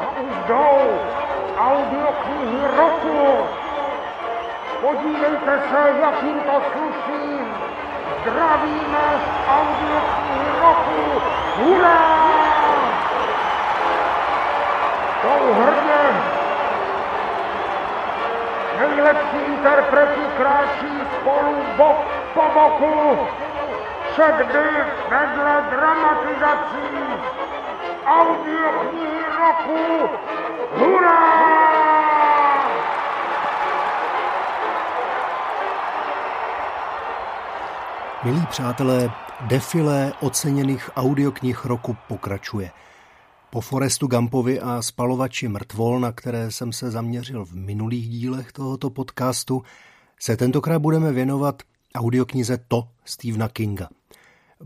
A už jdou audioknihy roku. Podívejte se, jakým to sluší. Zdravíme z audioknihy roku. Hurá! Jsou hrdě. Nejlepší interpreti kráčí spolu bok po boku. Všakdy vedle dramatizací audioknihy roku. Hurá! Milí přátelé, defilé oceněných audioknih roku pokračuje. Po Forrestu Gumpovi a Spalovači mrtvol, na které jsem se zaměřil v minulých dílech tohoto podcastu, se tentokrát budeme věnovat audioknize To Stephena Kinga.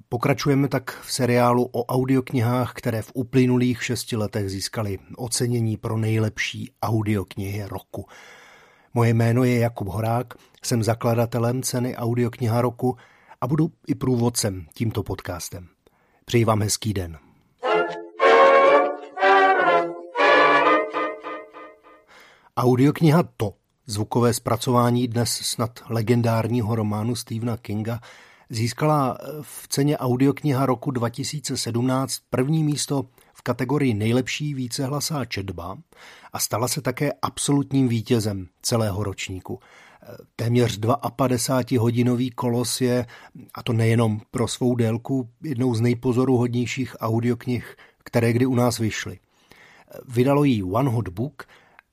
Pokračujeme tak v seriálu o audioknihách, které v uplynulých 6 letech získaly ocenění pro nejlepší audioknihy roku. Moje jméno je Jakub Horák, jsem zakladatelem ceny Audiokniha roku a budu i průvodcem tímto podcastem. Přeji vám hezký den. Audiokniha To, zvukové zpracování dnes snad legendárního románu Stephena Kinga, získala v ceně Audiokniha roku 2017 první místo v kategorii nejlepší vícehlasá četba a stala se také absolutním vítězem celého ročníku. Téměř 52-hodinový kolos je, a to nejenom pro svou délku, jednou z nejpozoruhodnějších audioknih, které kdy u nás vyšly. Vydalo ji One Hot Book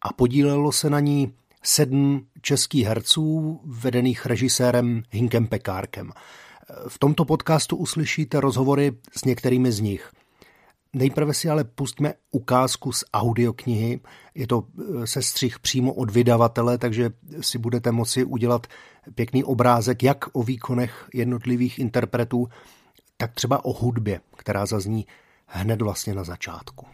a podílelo se na ní 7 českých herců, vedených režisérem Hynkem Pekárkem. V tomto podcastu uslyšíte rozhovory s některými z nich. Nejprve si ale pustíme ukázku z audioknihy. Je to sestřih přímo od vydavatele, takže si budete moci udělat pěkný obrázek jak o výkonech jednotlivých interpretů, tak třeba o hudbě, která zazní hned vlastně na začátku.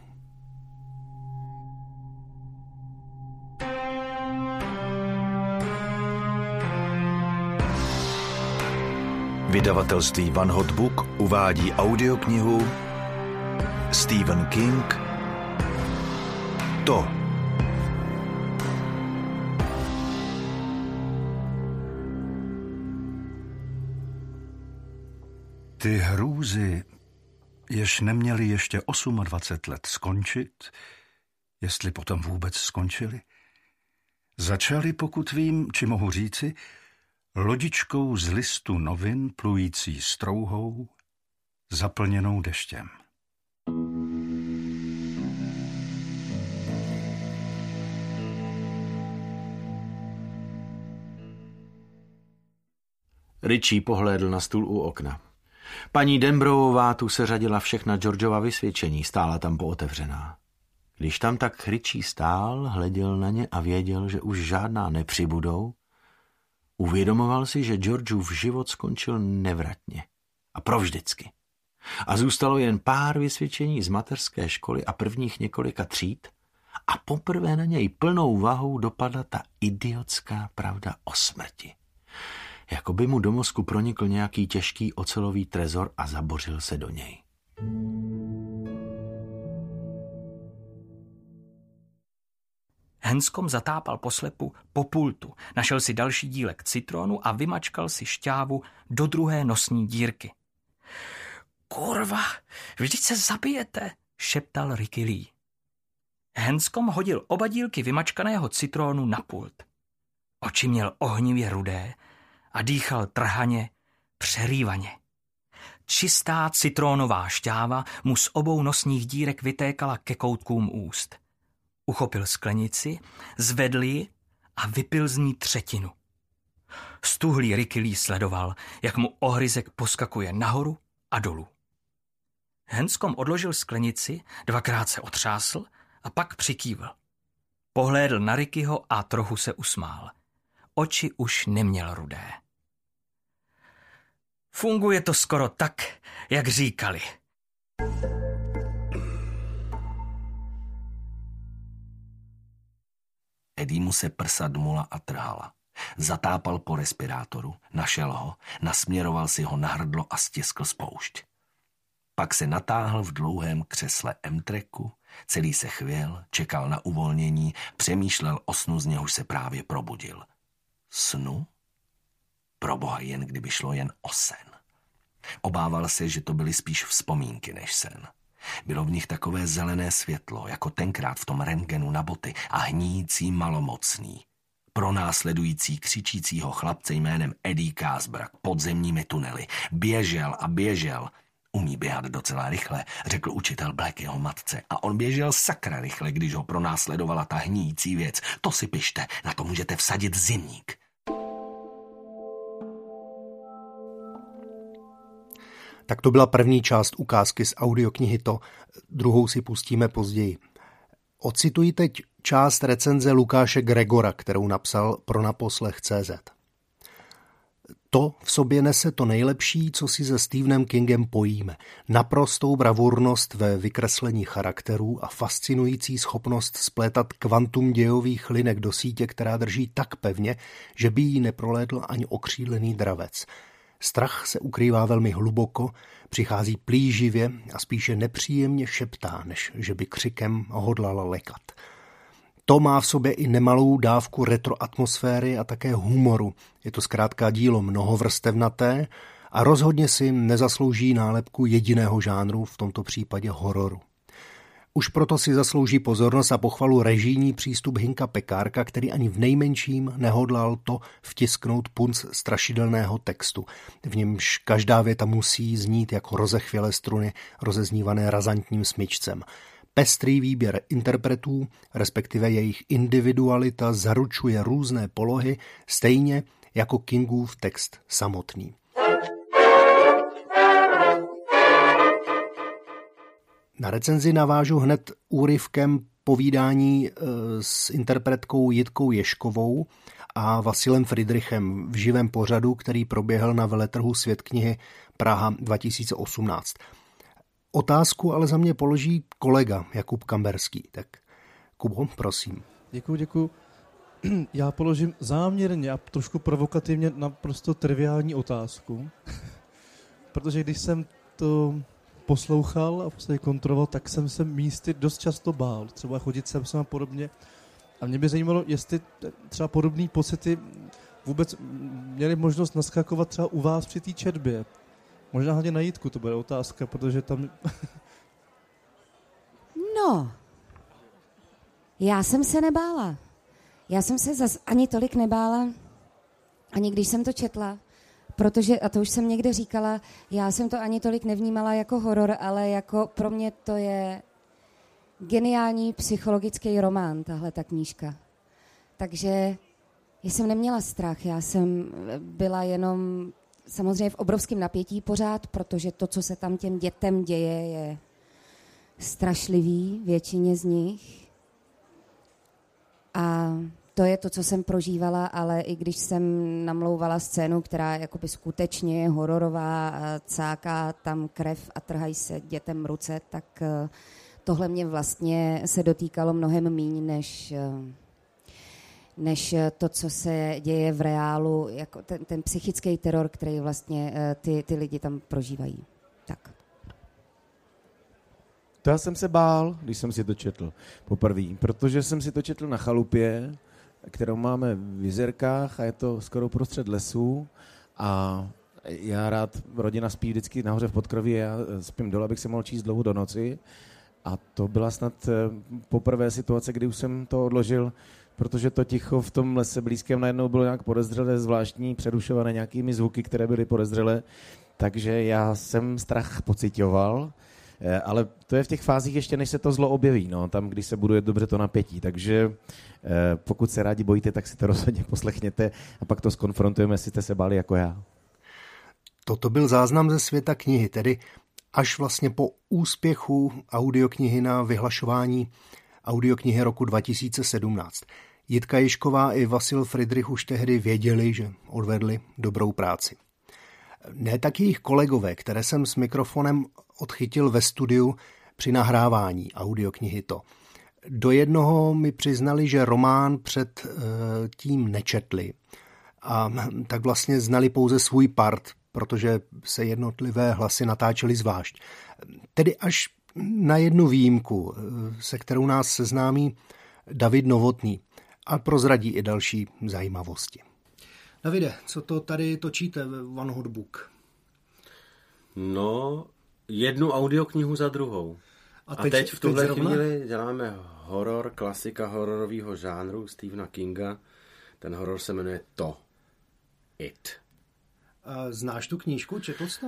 Vydavatelství One Hot Book uvádí audioknihu Stephen King To. Ty hrůzy, jež neměly ještě 28 let skončit, jestli potom vůbec skončily, začaly, pokud vím, či mohu říci, lodičkou z listu novin plující strouhou, zaplněnou deštěm. Richie pohlédl na stůl u okna. Paní Dembrovová tu seřadila všechna Georgeova vysvědčení, stála tam pootevřená. Když tam tak Richie stál, hleděl na ně a věděl, že už žádná nepřibudou, uvědomoval si, že Georgeův život skončil nevratně a provždycky. A zůstalo jen pár vysvědčení z mateřské školy a prvních několika tříd a poprvé na něj plnou vahou dopadla ta idiotská pravda o smrti. Jako by mu do mozku pronikl nějaký těžký ocelový trezor a zabořil se do něj. Henskom zatápal poslepu po pultu, našel si další dílek citronu a vymačkal si šťávu do druhé nosní dírky. Kurva, vždyť se zabijete, šeptal Ricky Lee. Henskom hodil oba dílky vymačkaného citronu na pult. Oči měl ohnivě rudé a dýchal trhaně, přerývaně. Čistá citrónová šťáva mu z obou nosních dírek vytékala ke koutkům úst. Uchopil sklenici, zvedl ji a vypil z ní 1/3. Stuhlý Ricky Lee sledoval, jak mu ohryzek poskakuje nahoru a dolů. Henskom odložil sklenici, 2krát se otřásl a pak přikývl. Pohlédl na Rickyho a trochu se usmál. Oči už neměl rudé. Funguje to skoro tak, jak říkali. Eddie mu se prsa dmula a trhala. Zatápal po respirátoru, našel ho, nasměroval si ho na hrdlo a stiskl spoušť. Pak se natáhl v dlouhém křesle M-treku, celý se chvěl, čekal na uvolnění, přemýšlel o snu, z něhož se právě probudil. Snu? Proboha, jen kdyby šlo jen o sen. Obával se, že to byly spíš vzpomínky než sen. Bylo v nich takové zelené světlo, jako tenkrát v tom rentgenu na boty a hníjící malomocný. Pronásledující křičícího chlapce jménem Eddie Kázbrak podzemními tunely. Běžel a běžel. Umí běhat docela rychle, řekl učitel Black jeho matce. A on běžel sakra rychle, když ho pronásledovala ta hníjící věc. To si pište, na to můžete vsadit zimník. Tak to byla první část ukázky z audioknihy To, druhou si pustíme později. Ocituji teď část recenze Lukáše Gregora, kterou napsal pro naposlech.cz. To v sobě nese to nejlepší, co si se Stephenem Kingem pojíme. Naprostou bravurnost ve vykreslení charakterů a fascinující schopnost splétat kvantum dějových linek do sítě, která drží tak pevně, že by jí neprolédl ani okřílený dravec. Strach se ukrývá velmi hluboko, přichází plíživě a spíše nepříjemně šeptá, než že by křikem hodlala lekat. To má v sobě i nemalou dávku retroatmosféry a také humoru. Je to zkrátka dílo mnohovrstevnaté a rozhodně si nezaslouží nálepku jediného žánru, v tomto případě hororu. Už proto si zaslouží pozornost a pochvalu režijní přístup Hynka Pekárka, který ani v nejmenším nehodlal to vtisknout punc strašidelného textu. V němž každá věta musí znít jako rozechvělé struny, rozeznívané razantním smyčcem. Pestrý výběr interpretů, respektive jejich individualita, zaručuje různé polohy, stejně jako Kingův text samotný. Na recenzi navážu hned úryvkem povídání s interpretkou Jitkou Ješkovou a Vasilem Fridrichem v živém pořadu, který proběhl na veletrhu Světknihy Praha 2018. Otázku ale za mě položí kolega Jakub Kamberský. Tak Kubo, prosím. Děkuju. Já položím záměrně a trošku provokativně naprosto triviální otázku, protože když jsem to poslouchal a posledně kontroloval, tak jsem se místy dost často bál. Třeba chodit sem a podobně. A mě by zajímalo, jestli třeba podobné pocity vůbec měly možnost naskakovat třeba u vás při té četbě. Možná hlavně na Jitku to bude otázka, protože tam... No, já jsem se nebála. Já jsem se zas ani tolik nebála, ani když jsem to četla. Protože, a to už jsem někde říkala, já jsem to ani tolik nevnímala jako horor, ale jako pro mě to je geniální psychologický román, tahle ta knížka. Takže já jsem neměla strach, já jsem byla jenom samozřejmě v obrovském napětí pořád, protože to, co se tam těm dětem děje, je strašlivý, většině z nich. A to je to, co jsem prožívala, ale i když jsem namlouvala scénu, která jakoby skutečně je hororová, cáká tam krev a trhají se dětem ruce, tak tohle mě vlastně se dotýkalo mnohem míň, než to, co se děje v reálu, jako ten psychický teror, který vlastně ty lidi tam prožívají. Tak. To já jsem se bál, když jsem si to četl poprvé, protože jsem si to četl na chalupě, kterou máme v Jizerkách a je to skoro prostřed lesu a já rád, rodina spí vždycky nahoře v podkroví, já spím dole, abych se mohl číst dlouho do noci a to byla snad poprvé situace, kdy už jsem to odložil, protože to ticho v tom lese blízkém najednou bylo nějak podezřelé, zvláštní, přerušované nějakými zvuky, které byly podezřelé, takže já jsem strach pociťoval, ale to je v těch fázích ještě, než se to zlo objeví, no, tam, když se buduje dobře to napětí. Takže pokud se rádi bojíte, tak si to rozhodně poslechněte a pak to zkonfrontujeme, jestli jste se báli jako já. Toto byl záznam ze světa knihy, tedy až vlastně po úspěchu audioknihy na vyhlašování audioknihy roku 2017. Jitka Ješková i Vasil Fridrich už tehdy věděli, že odvedli dobrou práci. Ne tak jejich kolegové, které jsem s mikrofonem odchytil ve studiu při nahrávání audioknihy To. Do jednoho mi přiznali, že román předtím nečetli a tak vlastně znali pouze svůj part, protože se jednotlivé hlasy natáčely zvlášť. Tedy až na jednu výjimku, se kterou nás seznámí David Novotný a prozradí i další zajímavosti. Davide, co to tady točíte v One Hot Book? No, jednu audioknihu za druhou. A teď v tuhle chvíli děláme horor, klasika hororového žánru Stephena Kinga. Ten horor se jmenuje It. Znáš tu knížku? Četl jsi to?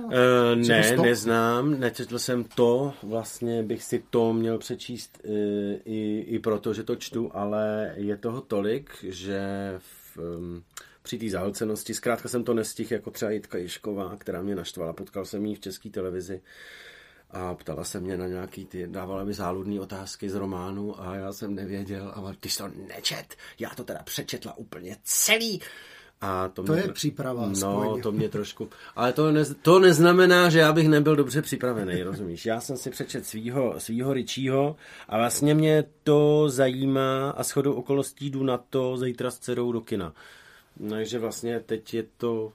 Ne, neznám. Nečetl jsem to. Vlastně bych si to měl přečíst i proto, že to čtu, ale je toho tolik, že při té zahlcenosti, zkrátka jsem to nestihl, jako třeba Jitka Ješkova, která mě naštvala. Potkal jsem ji v České televizi a ptala se mě na nějaký ty, dávala mi záludné otázky z románu a já jsem nevěděl. A ty jsi to nečet, já to teda přečetla úplně celý. A to mě, je příprava. No, aspoň. To mě trošku... Ale to neznamená, že já bych nebyl dobře připravený, rozumíš? Já jsem si přečet svýho Richieho a vlastně mě to zajímá a shodou okolností jdu na to zítra s dcerou do kina. Takže vlastně teď je to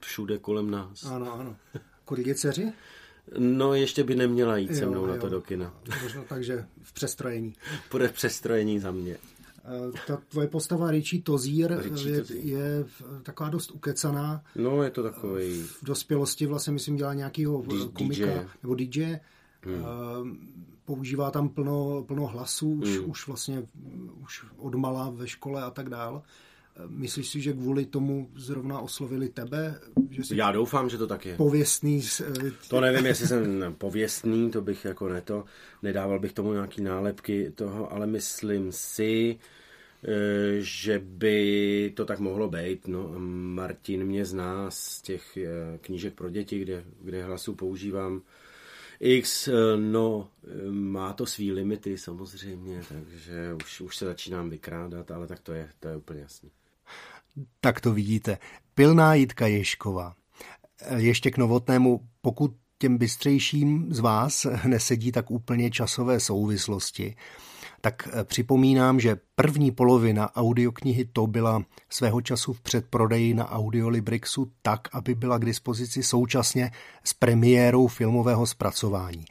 všude kolem nás. Ano. Kolik je dceři? No, ještě by neměla jít se mnou na to do kina. Možná takže v přestrojení. Bude v přestrojení za mě. Ta tvoje postava Richie Tozier je taková dost ukecaná. No, je to takový... V dospělosti vlastně, myslím, dělá nějakýho komika DJ. Nebo DJ. Používá tam plno hlasů, už odmala ve škole a tak dál. Myslíš si, že kvůli tomu zrovna oslovili tebe? Že jsi... Já doufám, že to tak je. Pověstný. To nevím, jestli jsem pověstný, to bych jako nedával bych tomu nějaký nálepky toho, ale myslím si, že by to tak mohlo být. No, Martin mě zná z těch knížek pro děti, kde hlasu používám. Má to svý limity samozřejmě, takže už se začínám vykrádat, ale tak to je úplně jasný. Tak to vidíte. Pilná Jitka Ješková. Ještě k Novotnému, pokud těm bystřejším z vás nesedí tak úplně časové souvislosti, tak připomínám, že první polovina audioknihy to byla svého času v předprodeji na Audiolibrixu tak, aby byla k dispozici současně s premiérou filmového zpracování.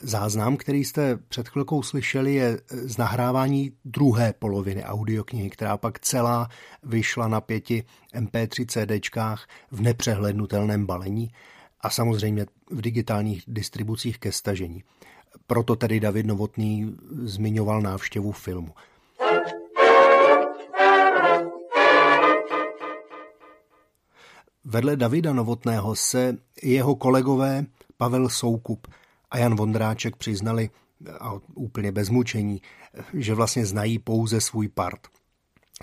Záznam, který jste před chvilkou slyšeli, je z nahrávání druhé poloviny audioknihy, která pak celá vyšla na 5 MP3 CDčkách v nepřehlednutelném balení a samozřejmě v digitálních distribucích ke stažení. Proto tedy David Novotný zmiňoval návštěvu filmu. Vedle Davida Novotného se jeho kolegové Pavel Soukup a Jan Vondráček přiznali, a úplně bez mučení, že vlastně znají pouze svůj part.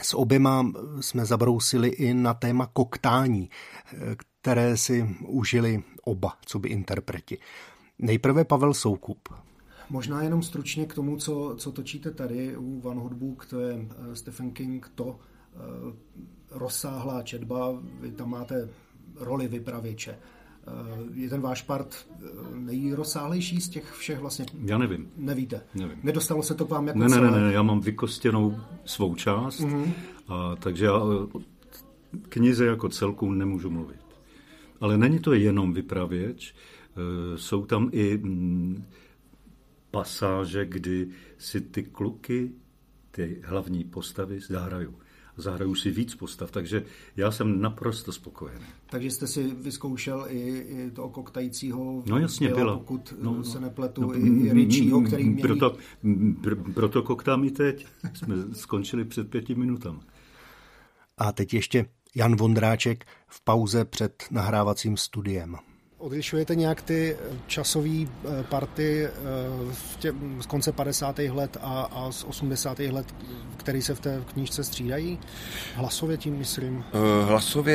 S oběma jsme zabrousili i na téma koktání, které si užili oba, co by interpreti. Nejprve Pavel Soukup. Možná jenom stručně k tomu, co točíte tady u One Hot Book, to je Stephen King, rozsáhlá četba, vy tam máte roli vypravěče. Je ten váš part nejrozsáhlejší z těch všech vlastně? Já nevím. Nevíte? Nevím. Nedostalo se to k vám jako celé? Ne, já mám vykostěnou svou část, a takže já o knize jako celku nemůžu mluvit. Ale není to jenom vypravěč, jsou tam i pasáže, kdy si ty kluky, ty hlavní postavy zahrajou. Zahraju si víc postav, takže já jsem naprosto spokojen. Takže jste si vyzkoušel i toho koktajícího, no jasně, byla, pokud se nepletu, i Richieho, který mění... Proto koktám i teď. Jsme skončili před 5 minutami. A teď ještě Jan Vondráček v pauze před nahrávacím studiem. Odlišujete nějak ty časové party z konce 50. let a z 80. let, které se v té knížce střídají? Hlasově tím myslím.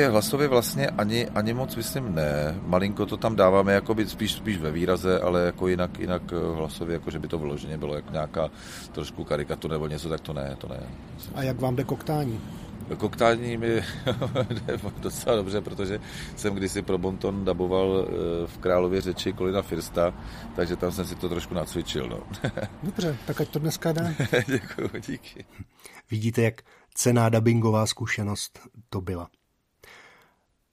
Hlasově vlastně ani moc myslím ne. Malinko to tam dáváme jakoby spíš ve výraze, ale jako jinak hlasově, jako že by to vyloženě bylo jako nějaká trošku karikatura nebo něco, tak to ne. A jak vám jde koktání? Koktání mi jde docela dobře, protože jsem kdysi pro Bonton daboval v Králově řeči Colina Firsta, takže tam jsem si to trošku nacvičil. No. Dobře, tak ať to dneska dá. Děkuju, díky. Vidíte, jak cenná dabingová zkušenost to byla.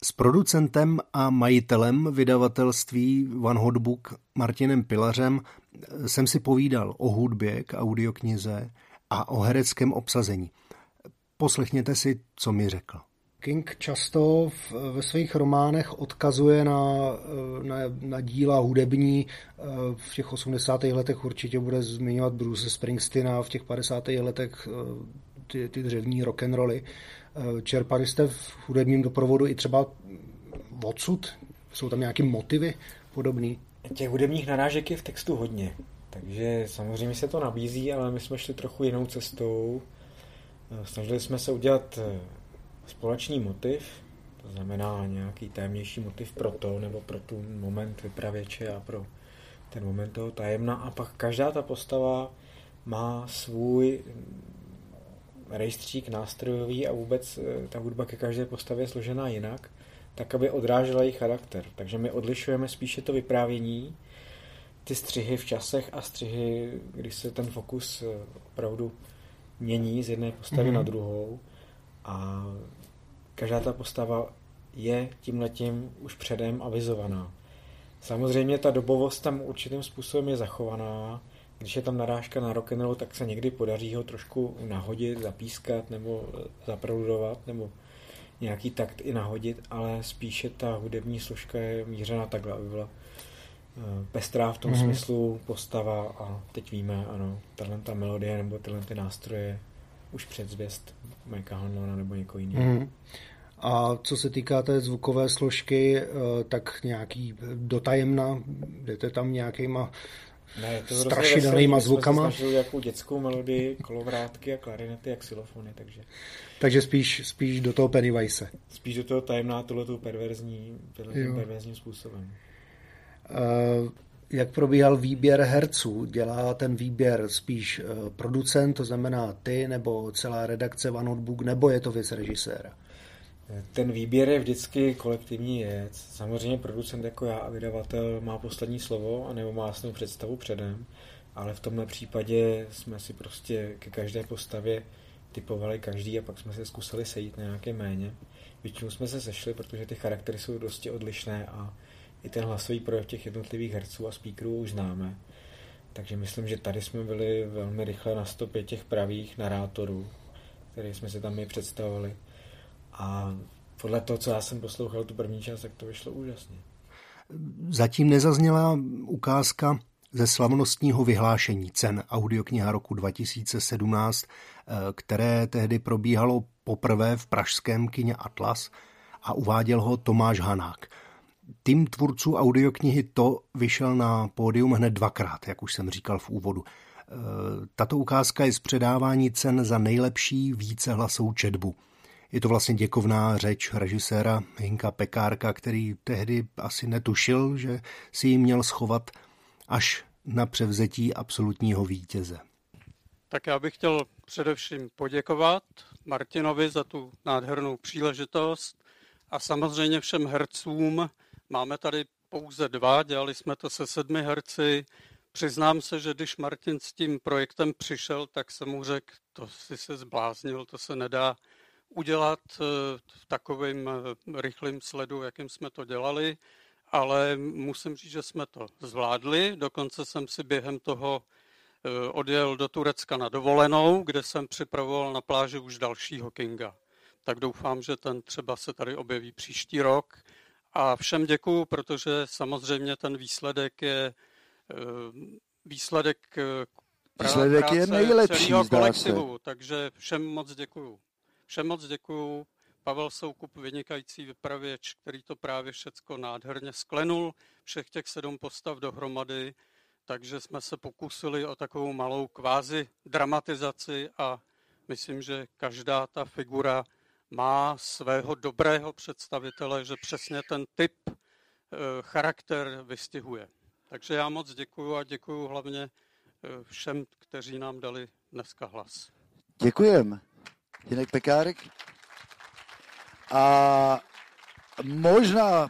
S producentem a majitelem vydavatelství One Hot Book Martinem Pilařem jsem si povídal o hudbě k audioknize a o hereckém obsazení. Poslechněte si, co mi řekl. King často ve svých románech odkazuje na díla hudební. V těch 80. letech určitě bude zmiňovat Bruce Springsteena, v těch 50. letech ty dřevní rock'n'roly. Čerpali jste v hudebním doprovodu i třeba odsud? Jsou tam nějaké motivy podobný? Těch hudebních narážek je v textu hodně, takže samozřejmě se to nabízí, ale my jsme šli trochu jinou cestou. Snažili jsme se udělat společný motiv, to znamená nějaký tajemnější motiv pro to, nebo pro tu moment vypravěče a pro ten moment toho tajemna. A pak každá ta postava má svůj rejstřík nástrojový a vůbec ta hudba ke každé postavě je složená jinak, tak aby odrážela její charakter. Takže my odlišujeme spíše to vyprávění, ty střihy v časech a střihy, když se ten fokus opravdu mění z jedné postavy na druhou. A každá ta postava je tímhletím už předem avizovaná. Samozřejmě ta dobovost tam určitým způsobem je zachovaná. Když je tam narážka na rock'n'roll, tak se někdy podaří ho trošku nahodit, zapískat nebo zaprodovat nebo nějaký takt i nahodit, ale spíše ta hudební složka je mířena takhle, aby byla pestrá v tom smyslu postava a teď víme, ano, tahle ta melodie nebo tyhle ty nástroje už předzvěst Majka Hanlona nebo někoho jiného. A co se týká té zvukové složky, tak nějaký dotajemna, jdete tam nějakýma strašidelnýma zvukama? Ne, to jsme se nějakou dětskou melodii, kolovrátky a klarinety a xylofony, takže spíš do toho Pennywise. Spíš do toho tajemná, tohletou perverzním způsobem. Jak probíhal výběr herců? Dělá ten výběr spíš producent, to znamená ty, nebo celá redakce One Hot Book, nebo je to věc režiséra? Ten výběr je vždycky kolektivní věc. Samozřejmě producent jako já a vydavatel má poslední slovo, anebo má jasnou představu předem, ale v tomhle případě jsme si prostě ke každé postavě typovali každý a pak jsme se zkusili sejít na nějaké méně. Většinou jsme se sešli, protože ty charaktery jsou dosti odlišné a i ten hlasový projev těch jednotlivých herců a speakerů už známe. Takže myslím, že tady jsme byli velmi rychle na stopě těch pravých narátorů, které jsme se tam i představovali. A podle toho, co já jsem poslouchal tu první část, tak to vyšlo úžasně. Zatím nezazněla ukázka ze slavnostního vyhlášení cen Audiokniha roku 2017, které tehdy probíhalo poprvé v pražském kině Atlas a uváděl ho Tomáš Hanák. Tým tvůrců audioknihy To vyšel na pódium hned dvakrát, jak už jsem říkal v úvodu. Tato ukázka je z předávání cen za nejlepší vícehlasovou četbu. Je to vlastně děkovná řeč režiséra Hynka Pekárka, který tehdy asi netušil, že si ji měl schovat až na převzetí absolutního vítěze. Tak já bych chtěl především poděkovat Martinovi za tu nádhernou příležitost a samozřejmě všem hercům. Máme tady pouze dva, dělali jsme to se 7 herci. Přiznám se, že když Martin s tím projektem přišel, tak jsem mu řekl, to si se zbláznil, to se nedá udělat v takovém rychlém sledu, jakým jsme to dělali, ale musím říct, že jsme to zvládli. Dokonce jsem si během toho odjel do Turecka na dovolenou, kde jsem připravoval na pláži už dalšího Kinga. Tak doufám, že ten třeba se tady objeví příští rok. A všem děkuju, protože samozřejmě ten výsledek je výsledek nejlepší celého kolektivu, takže všem moc děkuju. Všem moc děkuju. Pavel Soukup, vynikající vypravěč, který to právě všecko nádherně sklenul, všech těch 7 postav dohromady, takže jsme se pokusili o takovou malou kvázi dramatizaci a myslím, že každá ta figura má svého dobrého představitele, že přesně ten typ charakter vystihuje. Takže já moc děkuju a děkuju hlavně všem, kteří nám dali dneska hlas. Děkujem. Hynek Pekárek. A možná,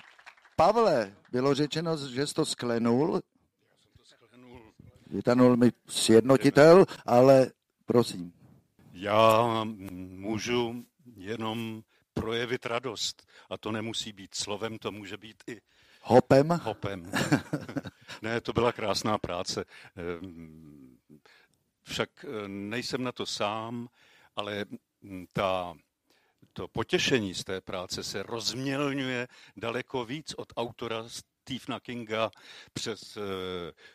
Pavle, bylo řečeno, že jsi to sklenul. Já jsem to sklenul. Vytanul mi sjednotitel, ale prosím. Já můžu jenom projevit radost. A to nemusí být slovem, to může být i hopem. Ne, to byla krásná práce. Však nejsem na to sám, ale to potěšení z té práce se rozmělňuje daleko víc od autora Stephena Kinga přes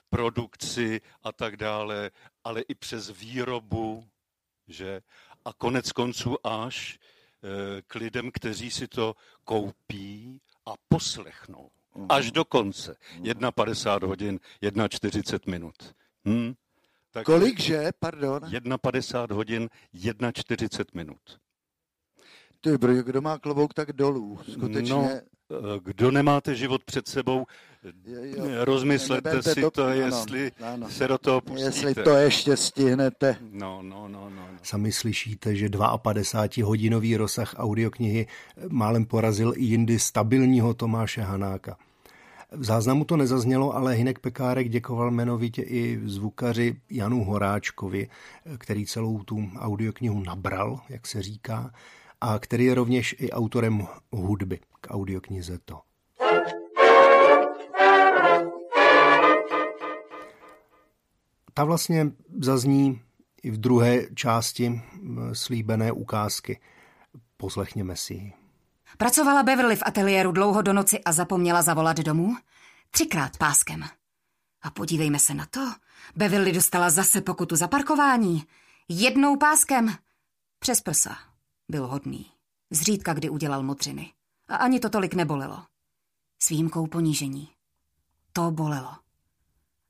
produkci a tak dále, ale i přes výrobu, že? A konec konců až k lidem, kteří si to koupí a poslechnou. Až do konce. 1,50 hodin, 1,40 minut. Tak kolikže, pardon? 1,50 hodin, 1,40 minut. Ty bro, kdo má klobouk, tak dolů. Skutečně. No, kdo nemáte život před sebou, rozmyslete si to, jestli se do toho pustíte. Jestli to ještě stihnete. No. Sami slyšíte, že 52-hodinový rozsah audioknihy málem porazil i jindy stabilního Tomáše Hanáka. V záznamu to nezaznělo, ale Hynek Pekárek děkoval jmenovitě i zvukaři Janu Horáčkovi, který celou tu audioknihu nabral, jak se říká, a který je rovněž i autorem hudby k audioknize To. Ta vlastně zazní i v druhé části slíbené ukázky. Poslechněme si ji. Pracovala Beverly v ateliéru dlouho do noci a zapomněla zavolat domů? 3krát páskem. A podívejme se na to. Beverly dostala zase pokutu za parkování. 1 páskem. Přes prsa. Byl hodný. Zřídka kdy udělal modřiny. A ani to tolik nebolelo. S výjimkou ponížení. To bolelo.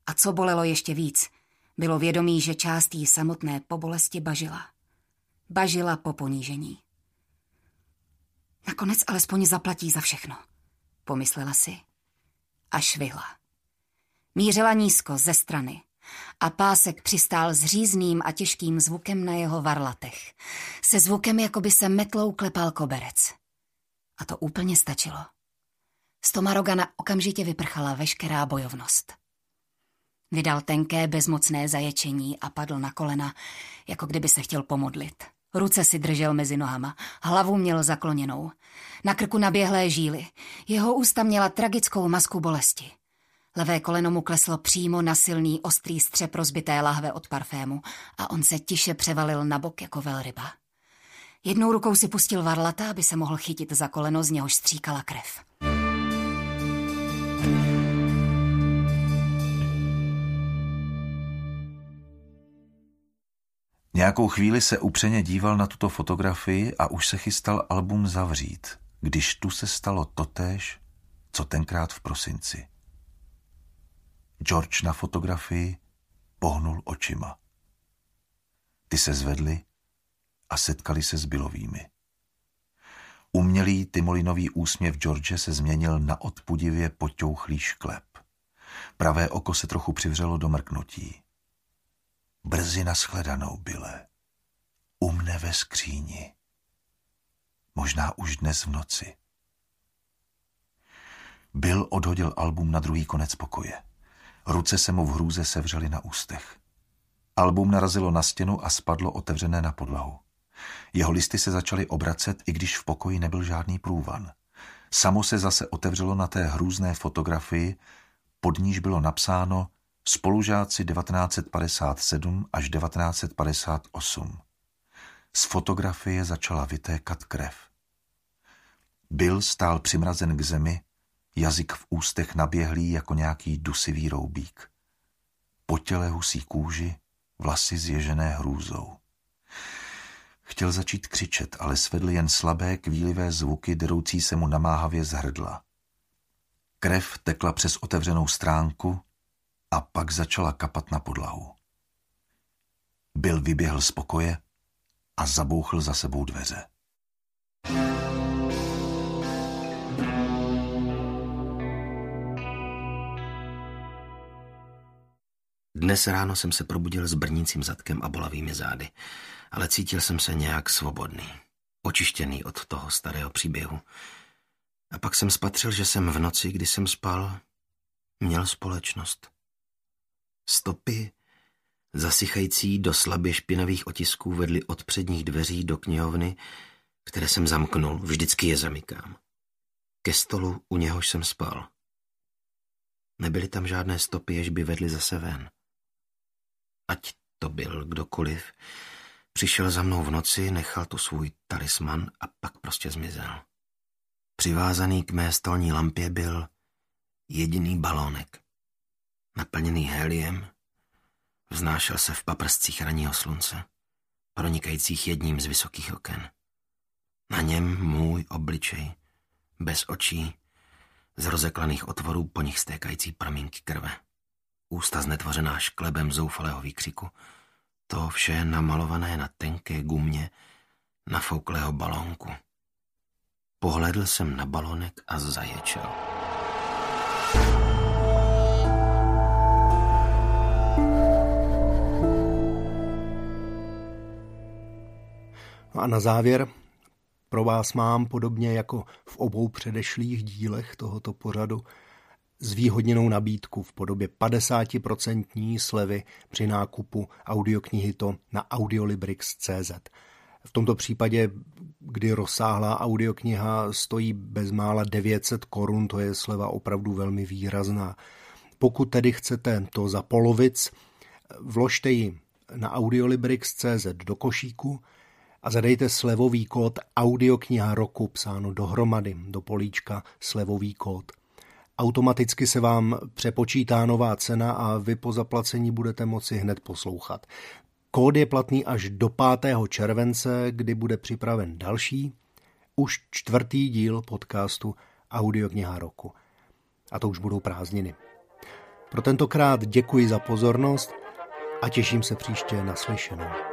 A co bolelo ještě víc, bylo vědomí, že část jí samotné po bolesti bažila. Bažila po ponížení. Nakonec alespoň zaplatí za všechno, pomyslela si a švihla. Mířila nízko ze strany a pásek přistál s řízným a těžkým zvukem na jeho varlatech. Se zvukem, jako by se metlou klepal koberec. A to úplně stačilo. Z Tomarogana okamžitě vyprchala veškerá bojovnost. Vydal tenké bezmocné zaječení a padl na kolena, jako kdyby se chtěl pomodlit. Ruce si držel mezi nohama, hlavu měl zakloněnou. Na krku naběhlé žíly, jeho ústa měla tragickou masku bolesti. Levé koleno mu kleslo přímo na silný ostrý střep rozbité lahve od parfému a on se tiše převalil na bok jako velryba. Jednou rukou si pustil varlata, aby se mohl chytit za koleno, z něhož stříkala krev. Nějakou chvíli se upřeně díval na tuto fotografii a už se chystal album zavřít, když tu se stalo totéž, co tenkrát v prosinci. George na fotografii pohnul očima. Ty se zvedli a setkali se s Billovými. Umělý tymolinový úsměv George se změnil na odpudivě poťouchlý šklep. Pravé oko se trochu přivřelo do mrknutí. Brzy nashledanou, Bille. U mne ve skříni. Možná už dnes v noci. Bill odhodil album na druhý konec pokoje. Ruce se mu v hrůze sevřely na ústech. Album narazilo na stěnu a spadlo otevřené na podlahu. Jeho listy se začaly obracet, i když v pokoji nebyl žádný průvan. Samo se zase otevřelo na té hrůzné fotografii, pod níž bylo napsáno Spolužáci 1957 až 1958. Z fotografie začala vytékat krev. Bill stál přimrazen k zemi, jazyk v ústech naběhlý jako nějaký dusivý roubík. Po těle husí kůži, vlasy zježené hrůzou. Chtěl začít křičet, ale svedly jen slabé kvílivé zvuky, deroucí se mu namáhavě z hrdla. Krev tekla přes otevřenou stránku a pak začala kapat na podlahu. Bill vyběhl z pokoje a zabouchl za sebou dveře. Dnes ráno jsem se probudil s brnícím zadkem a bolavými zády, ale cítil jsem se nějak svobodný, očištěný od toho starého příběhu. A pak jsem spatřil, že jsem v noci, kdy jsem spal, měl společnost. Stopy, zasychající do slabě špinavých otisků, vedly od předních dveří do knihovny, které jsem zamknul, vždycky je zamykám. Ke stolu, u něhož jsem spal. Nebyly tam žádné stopy, jež by vedly zase ven. Ať to byl kdokoliv, přišel za mnou v noci, nechal tu svůj talisman a pak prostě zmizel. Přivázaný k mé stolní lampě byl jediný balónek, naplněný heliem, vznášel se v paprscích ranního slunce, pronikajících jedním z vysokých oken. Na něm můj obličej, bez očí, z rozeklaných otvorů po nich stékající pramínky krve. Ústa znetvořená šklebem zoufalého výkřiku. To vše namalované na tenké gumě nafouklého balónku. Pohlédl jsem na balónek a zaječel. A na závěr pro vás mám, podobně jako v obou předešlých dílech tohoto pořadu, zvýhodněnou nabídku v podobě 50% slevy při nákupu audioknihy To na Audiolibrix.cz. V tomto případě, kdy rozsáhlá audiokniha stojí bezmála 900 korun, to je sleva opravdu velmi výrazná. Pokud tedy chcete to za polovic, vložte ji na Audiolibrix.cz do košíku a zadejte slevový kód Audiokniha roku, psáno dohromady, do políčka slevový kód. Automaticky se vám přepočítá nová cena a vy po zaplacení budete moci hned poslouchat. Kód je platný až do 5. července, kdy bude připraven další, už 4. díl podcastu Audiokniha roku. A to už budou prázdniny. Pro tentokrát děkuji za pozornost a těším se příště na slyšenou.